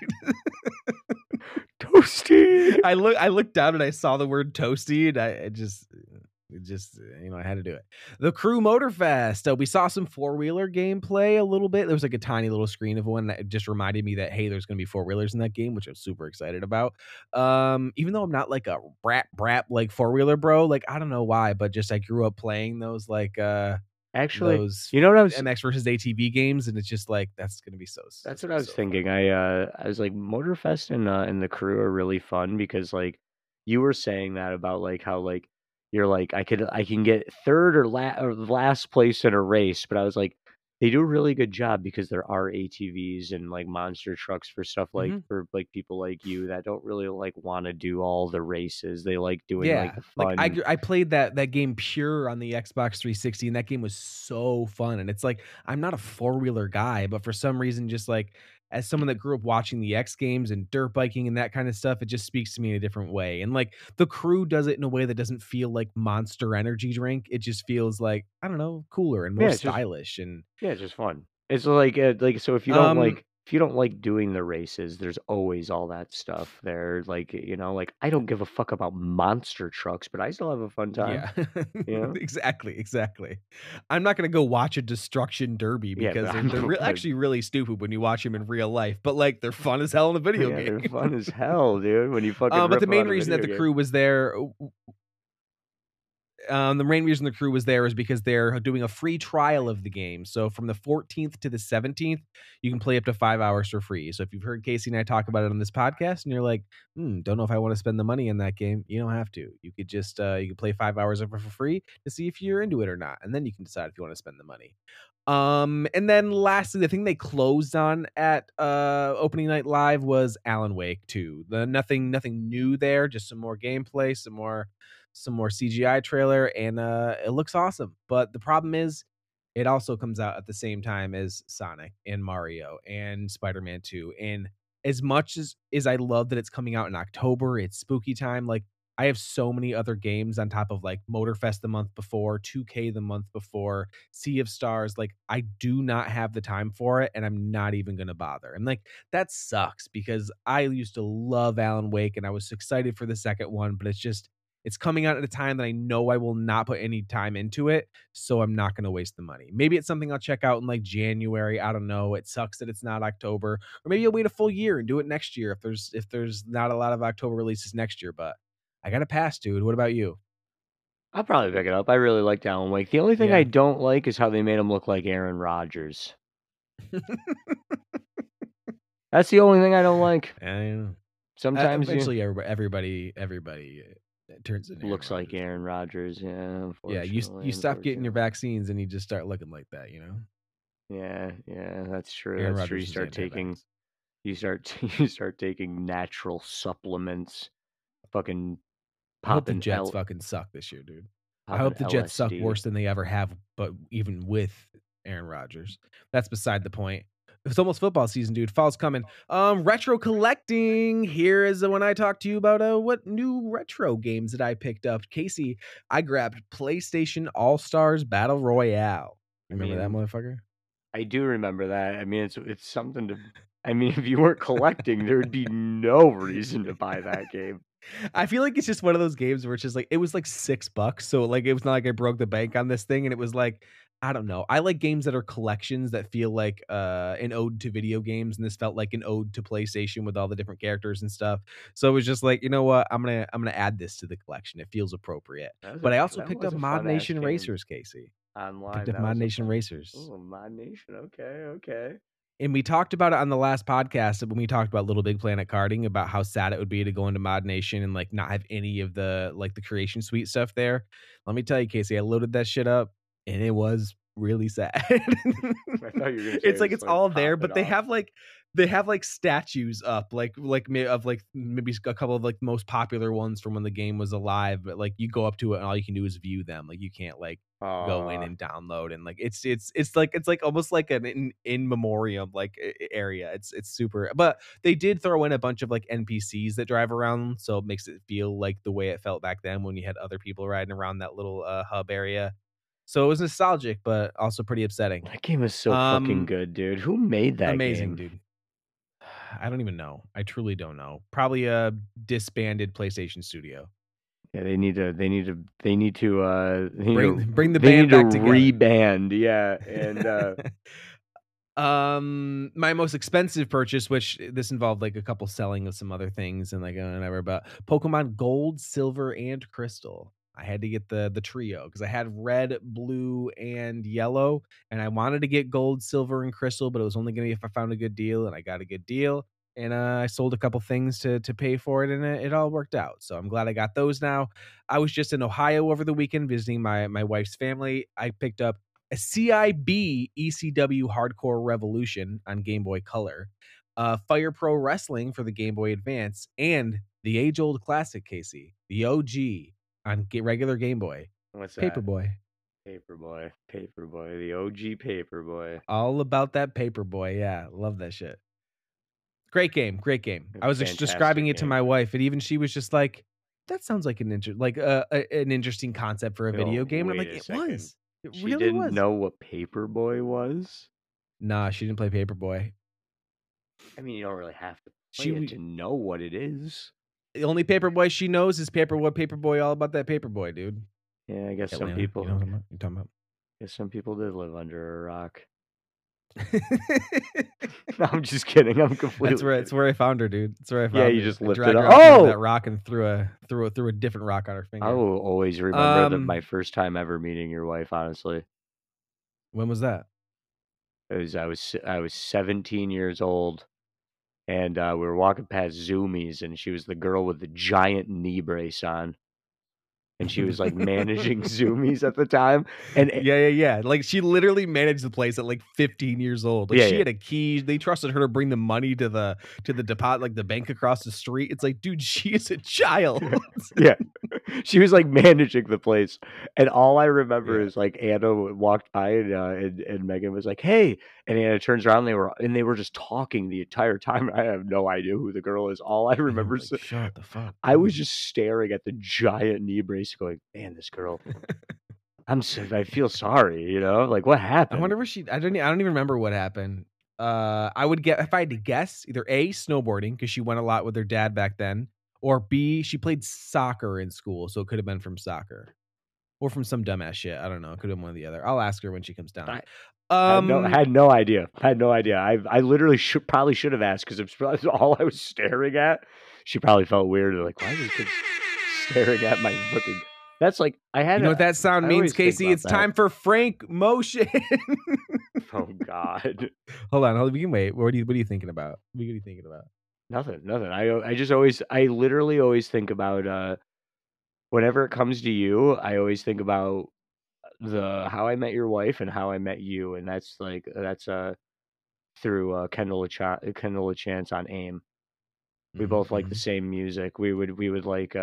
Toasty. I looked down and I saw the word toasty, and I just you know, I had to do it. The Crew Motorfest. We saw some four-wheeler gameplay a little bit. There was like a tiny little screen of one that just reminded me that, hey, there's going to be four-wheelers in that game, which I'm super excited about. Even though I'm not like a brat like four-wheeler bro, like I don't know why, but just I grew up playing those like those, you know what I was MX versus ATV games, and it's just like that's going to be so. That's what I was thinking. Fun. I was like, Motorfest and the Crew are really fun because like you were saying that about like how like. You're like, I can get third or last place in a race. But I was like, they do a really good job because there are ATVs and like monster trucks for stuff like for like people like you that don't really like want to do all the races. They like doing like the fun. Like I played that game pure on the Xbox 360, and that game was so fun. And it's like, I'm not a four-wheeler guy, but for some reason, just like as someone that grew up watching the X Games and dirt biking and that kind of stuff, it just speaks to me in a different way. And like the Crew does it in a way that doesn't feel like Monster Energy drink. It just feels like, I don't know, cooler and more stylish. It's just fun. It's like, so if you don't like doing the races, there's always all that stuff there. Like, you know, like I don't give a fuck about monster trucks, but I still have a fun time. Yeah, you know? Exactly. I'm not going to go watch a destruction derby because they're actually really stupid when you watch them in real life, but like they're fun as hell in a video game. They're fun as hell, dude. When you fucking but the main reason that the Crew was there. The main reason the Crew was there is because they're doing a free trial of the game. So from the 14th to the 17th, you can play up to 5 hours for free. So if you've heard Casey and I talk about it on this podcast and you're like, don't know if I want to spend the money in that game. You don't have to. You could just you could play 5 hours over for free to see if you're into it or not. And then you can decide if you want to spend the money. And then lastly, the thing they closed on at opening night live was Alan Wake 2. Nothing new there, just some more gameplay, some more CGI trailer, and it looks awesome. But the problem is it also comes out at the same time as Sonic and Mario and Spider-Man 2. And as much as I love that it's coming out in October, it's spooky time, like I have so many other games on top of like Motorfest the month before, 2K the month before, Sea of Stars. Like I do not have the time for it, and I'm not even going to bother. And like that sucks because I used to love Alan Wake and I was excited for the second one, but it's just, it's coming out at a time that I know I will not put any time into it. So I'm not going to waste the money. Maybe it's something I'll check out in like January. I don't know. It sucks that it's not October, or maybe I'll wait a full year and do it next year. If there's not a lot of October releases next year, but I got a pass, dude. What about you? I'll probably pick it up. I really like Alan Wake. The only thing I don't like is how they made him look like Aaron Rodgers. That's the only thing I don't like. Sometimes eventually everybody turns into looks like Aaron Rodgers. Yeah, you stop getting your vaccines and you just start looking like that, you know? Yeah, that's true. Aaron Rodgers, you start taking natural supplements. Fucking pop. I hope the Jets fucking suck this year, dude. I hope the Jets suck worse than they ever have, but even with Aaron Rodgers. That's beside the point. It's almost football season, dude. Fall's coming. Retro collecting. Here is when I talk to you about what new retro games that I picked up. Casey, I grabbed PlayStation All-Stars Battle Royale. Remember that motherfucker? I do remember that. I mean, it's something to... I mean, if you weren't collecting, there would be no reason to buy that game. I feel like it's just one of those games where it's just like, it was like $6. So like, it was not like I broke the bank on this thing. And it was like, I don't know. I like games that are collections that feel like an ode to video games. And this felt like an ode to PlayStation with all the different characters and stuff. So it was just like, you know what? I'm going to add this to the collection. It feels appropriate. But I also picked up ModNation Racers, Casey. Online. Picked up ModNation Racers. Oh, ModNation. Okay. And we talked about it on the last podcast when we talked about Little Big Planet Karting, about how sad it would be to go into Mod Nation and like not have any of the like the creation suite stuff there. Let me tell you, Casey, I loaded that shit up and it was really sad. I thought you were gonna it's like it's all there, but they have like statues up like maybe a couple of like most popular ones from when the game was alive, but like you go up to it and all you can do is view them. Like you can't like go in and download, and like it's like almost like an in memoriam like area. It's super, but they did throw in a bunch of like NPCs that drive around, so it makes it feel like the way it felt back then when you had other people riding around that little hub area. So it was nostalgic, but also pretty upsetting. That game is so fucking good, dude. Who made that amazing game? Amazing, dude. I don't even know. I truly don't know. Probably a disbanded PlayStation studio. Yeah, they need to bring the band back together. Reband, yeah. And my most expensive purchase, which this involved like a couple selling of some other things and like whatever, but Pokemon Gold, Silver, and Crystal. I had to get the trio because I had red, blue, and yellow, and I wanted to get gold, silver, and crystal, but it was only going to be if I found a good deal, and I got a good deal, and I sold a couple things to pay for it, and it all worked out. So I'm glad I got those now. I was just in Ohio over the weekend visiting my wife's family. I picked up a CIB ECW Hardcore Revolution on Game Boy Color, Fire Pro Wrestling for the Game Boy Advance, and the age-old classic, Casey, the OG, on regular Game Boy. What's that? Paper Boy, the OG Paper Boy. All about that Paper Boy, yeah, love that shit. Great game. I was describing it to my wife, and even she was just like, "That sounds like an interesting concept for a video game." And I'm like, "It was. It really was." She didn't know what Paper Boy was. Nah, she didn't play Paper Boy. I mean, you don't really have to play it to know what it is. The only Paperboy she knows is Paperboy, all about that Paperboy, dude. Yeah, I guess Atlanta, some people. You know what I'm talking about? I guess some people did live under a rock. No, I'm just kidding. I'm completely. That's where I found her, dude. That's where I found her. Yeah, you just lifted up. Oh, that rock, and threw a different rock on her finger. I will always remember that my first time ever meeting your wife. Honestly, when was that? I was 17 years old. And we were walking past Zoomies, and she was the girl with the giant knee brace on. And she was like managing Zoomies at the time. And yeah. Like she literally managed the place at like 15 years old. Like she had a key. They trusted her to bring the money to the deposit, like the bank across the street. It's like, dude, she is a child. Yeah. She was like managing the place. And all I remember is like Anna walked by and Megan was like, "Hey," and Anna turns around, and they were just talking the entire time. I have no idea who the girl is. All I remember is like, shut the fuck. I was just staring at the giant knee brace, going, "Man, this girl, I feel sorry, you know, like what happened?" I wonder where I don't even remember what happened. I would get, if I had to guess, either A, snowboarding, because she went a lot with her dad back then, or B, she played soccer in school, so it could have been from soccer or from some dumbass shit. I don't know. It could have been one or the other. I'll ask her when she comes down. I had no idea. I literally probably should have asked, because it's all I was staring at. She probably felt weird, like, why was this staring at my fucking. That's like I had. You know what that sound means, Casey? It's time for Frank Motion. Oh God! Hold on. We can wait. What are you thinking about? What are you thinking about? Nothing. I literally always think about. Whenever it comes to you, I always think about the How I Met Your Wife and How I Met You, and that's through Kendall a Chance on AIM. We both like the same music. We would like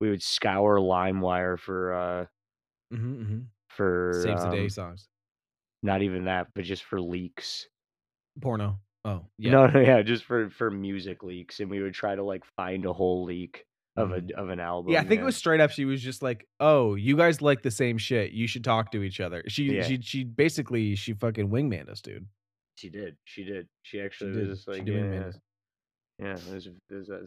we would scour LimeWire for saves the day songs. Not even that, but just for leaks. Porno. Oh, yeah. No, yeah, just for music leaks, and we would try to like find a whole leak of an album. Yeah, I think it was straight up. She was just like, "Oh, you guys like the same shit. You should talk to each other." She basically fucking wingmanned us, dude. She did. She did wingman us. Yeah, those are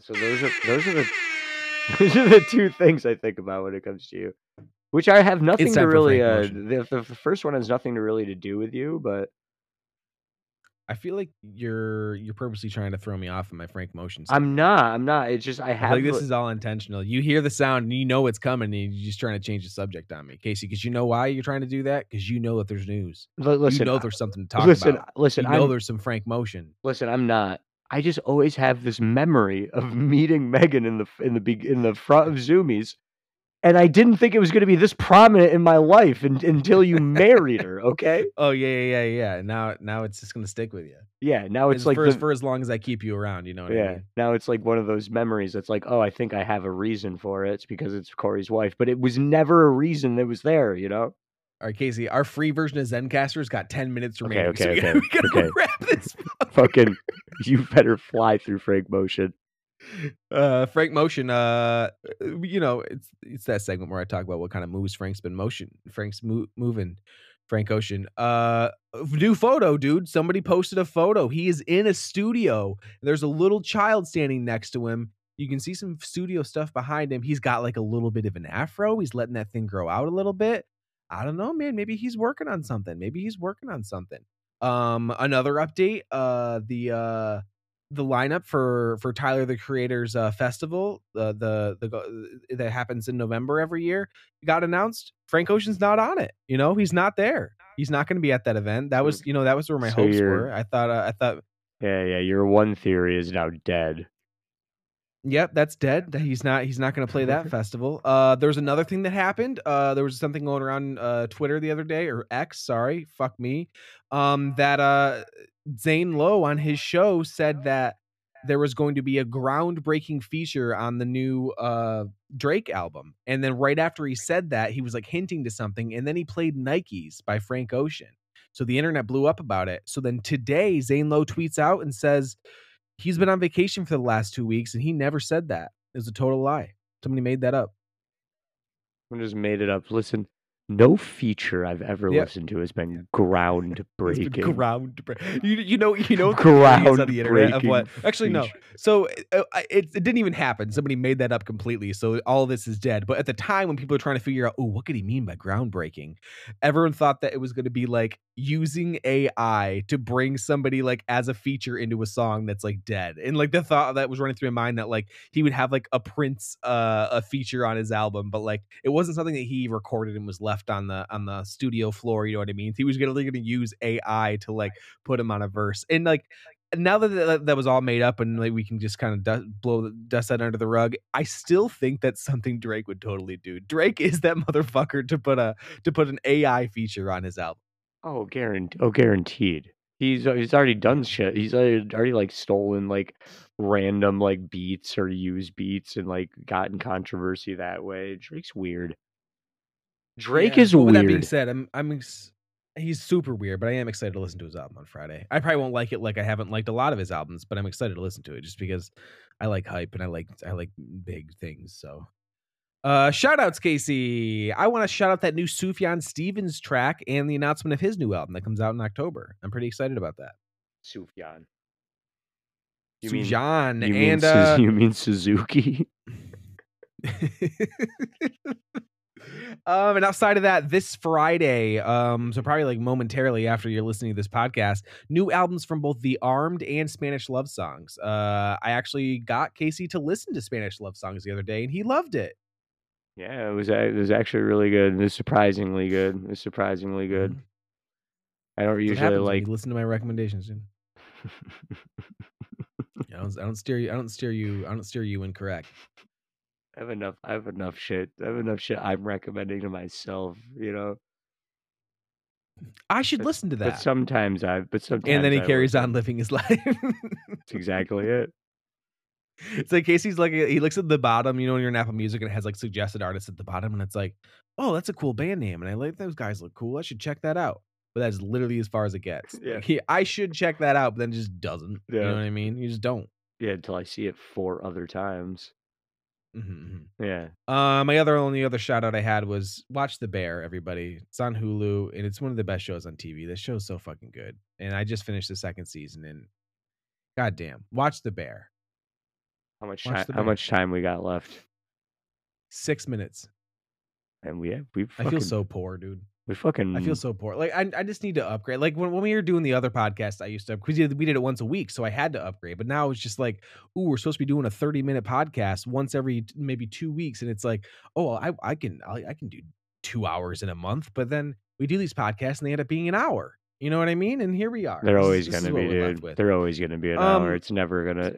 the two things I think about when it comes to you, which I have nothing to really. The first one has nothing to do with you, but I feel like you're purposely trying to throw me off in my Frank motions. I'm not. It's just I have. Like, this is all intentional. You hear the sound and you know it's coming, and you're just trying to change the subject on me, Casey. Because you know why you're trying to do that? Because you know that there's news. Listen, you know there's something to talk about. Listen, you know there's some Frank motion. Listen, I'm not. I just always have this memory of meeting Megan in the front of Zoomies, and I didn't think it was going to be this prominent in my life until you married her. Okay. Oh yeah. Now it's just going to stick with you. Yeah. Now it's like for as long as I keep you around, you know what I mean? Now it's like one of those memories that's like, oh, I think I have a reason for it. It's because it's Corey's wife, but it was never a reason that was there, you know? All right, Casey, our free version of Zencastr's got 10 minutes remaining. Okay. We gotta wrap this up. Fucking, you better fly through Frank Motion. Frank Motion, you know, it's that segment where I talk about what kind of moves Frank's been moving. Frank Ocean. New photo, dude. Somebody posted a photo. He is in a studio. There's a little child standing next to him. You can see some studio stuff behind him. He's got like a little bit of an afro. He's letting that thing grow out a little bit. I don't know, man. Maybe he's working on something. Another update. The lineup for Tyler the Creator's festival, the that happens in November every year, got announced. Frank Ocean's not on it. You know, he's not there. He's not going to be at that event. That was, you know, that was where my hopes were. I thought. Yeah. Your one theory is now dead. Yep, that's dead. He's not going to play that festival. There's another thing that happened. There was something going around Twitter the other day, or X, sorry, fuck me. That Zane Lowe on his show said that there was going to be a groundbreaking feature on the new Drake album. And then right after he said that, he was like hinting to something, and then he played Nikes by Frank Ocean. So the internet blew up about it. So then today, Zane Lowe tweets out and says he's been on vacation for the last 2 weeks, and he never said that. It was a total lie. Somebody made that up. Someone just made it up. Listen, no feature I've ever listened to has been groundbreaking. You know, groundbreaking on the internet of what? Actually, no. So it didn't even happen. Somebody made that up completely. So all of this is dead. But at the time when people are trying to figure out, oh, what could he mean by groundbreaking? Everyone thought that it was going to be like using AI to bring somebody like as a feature into a song that's like dead. And like the thought that was running through my mind that like he would have like a Prince a feature on his album, but like it wasn't something that he recorded and was left on the studio floor, you know what I mean? He was gonna use AI to like put him on a verse. And like now that was all made up and like we can just kind of dust that under the rug, I still think that's something Drake would totally do. Drake is that motherfucker to put an AI feature on his album. Guaranteed. He's already done shit. He's already like stolen like random like beats or used beats and like gotten controversy that way. Drake's weird. Drake is weird. With that being said, he's super weird, but I am excited to listen to his album on Friday. I probably won't like it like I haven't liked a lot of his albums, but I'm excited to listen to it just because I like hype and I like big things. So shout outs, Casey. I want to shout out that new Sufjan Stevens track and the announcement of his new album that comes out in October. I'm pretty excited about that. Sufjan. You mean Suzuki? And outside of that, this Friday, so probably like momentarily after you're listening to this podcast, new albums from both The Armed and Spanish Love Songs. I actually got Casey to listen to Spanish Love Songs the other day, and he loved it. Yeah, it was actually really good. It was surprisingly good. I don't usually like listen to my recommendations, dude. I don't steer you incorrect. I have enough shit I'm recommending to myself, you know. I should listen to that. But sometimes and then he carries on living his life. That's exactly it. It's like Casey's like he looks at the bottom, you know, when you're in Apple Music and it has like suggested artists at the bottom, and it's like, oh, that's a cool band name, and I like those guys look cool. I should check that out. But that's literally as far as it gets. Yeah. Like, I should check that out, but then it just doesn't. Yeah. You know what I mean? You just don't. Yeah, until I see it 4 other times. Mm-hmm. Yeah. My only other shout out I had was watch The Bear, everybody. It's on Hulu, and it's one of the best shows on TV. This show's so fucking good, and I just finished the 2nd season. And goddamn, watch The Bear. How much time we got left? 6 minutes. And I feel so poor, dude. We fucking... I feel so poor. Like, I just need to upgrade. Like, when we were doing the other podcast, I used to... Because we did it once a week, so I had to upgrade. But now it's just like, ooh, we're supposed to be doing a 30-minute podcast once every maybe 2 weeks. And it's like, oh, I can do 2 hours in a month. But then we do these podcasts, and they end up being an hour. You know what I mean? And here we are. They're always going to be, dude. They're always going to be an hour. It's never going to...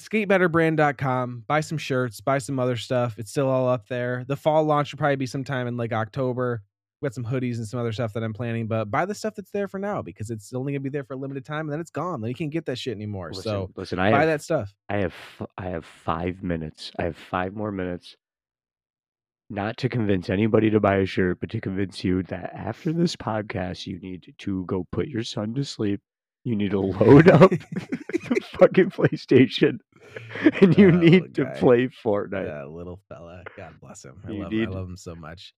skatebetterbrand.com. Buy some shirts. Buy some other stuff. It's still all up there. The fall launch will probably be sometime in, like, October. Got some hoodies and some other stuff that I'm planning, but buy the stuff that's there for now because it's only gonna be there for a limited time, and then it's gone. Then you can't get that shit anymore. Listen, I buy that stuff. I have 5 minutes. I have 5 more minutes, not to convince anybody to buy a shirt, but to convince you that after this podcast, you need to go put your son to sleep. You need to load up the fucking PlayStation, and you need to play Fortnite. That little fella, God bless him. I love him so much.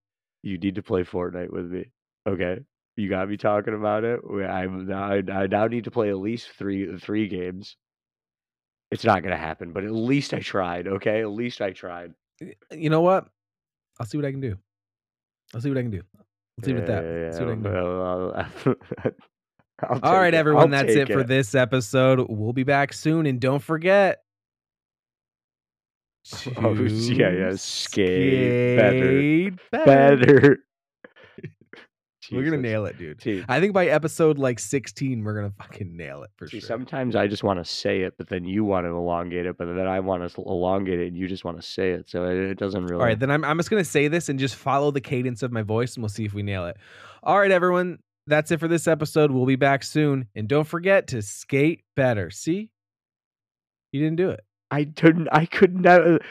You need to play Fortnite with me. Okay. You got me talking about it. I now need to play at least three games. It's not going to happen, but at least I tried. Okay. At least I tried. You know what? I'll see what I can do. Let's leave it at that. All right, everyone. That's it for this episode. We'll be back soon. And don't forget. Skate better. We're gonna nail it, dude. I think by episode like 16, we're gonna fucking nail it for sure. Sometimes I just want to say it, but then you want to elongate it, but then I want to elongate it, and you just want to say it, so it doesn't really. All right, then I'm just gonna say this and just follow the cadence of my voice, and we'll see if we nail it. All right, everyone, that's it for this episode. We'll be back soon, and don't forget to skate better. See, you didn't do it. I couldn't. The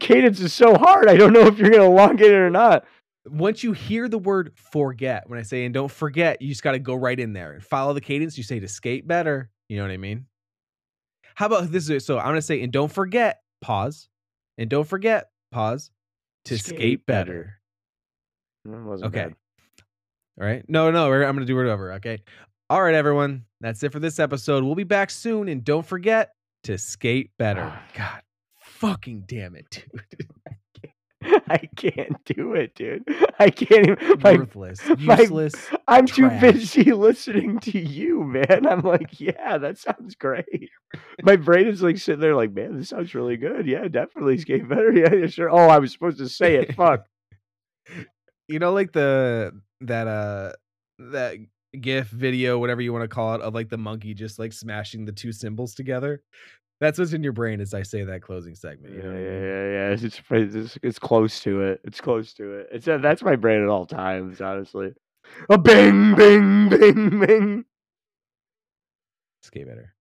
cadence is so hard. I don't know if you're going to elongate it or not. Once you hear the word forget, when I say, and don't forget, you just got to go right in there and follow the cadence. You say to skate better. You know what I mean? How about this? So I'm going to say, and don't forget, pause. And don't forget, pause. To skate better. That wasn't okay. Bad. All right. No. I'm going to do it over. Okay. All right, everyone. That's it for this episode. We'll be back soon. And don't forget. To skate better. God fucking damn it, dude. I can't do it, dude. I can't even. Worthless. Useless. I'm trash. Too busy listening to you, man. I'm like, yeah, that sounds great. My brain is like sitting there like, man, this sounds really good. Yeah, definitely skate better. Yeah, sure. Oh, I was supposed to say it. Fuck. You know, like that GIF video, whatever you want to call it, of like the monkey just like smashing the two symbols together. That's what's in your brain as I say that closing segment. You know? Yeah. It's close to it. That's my brain at all times, honestly. A bing, bing, bing, bing. Skate better.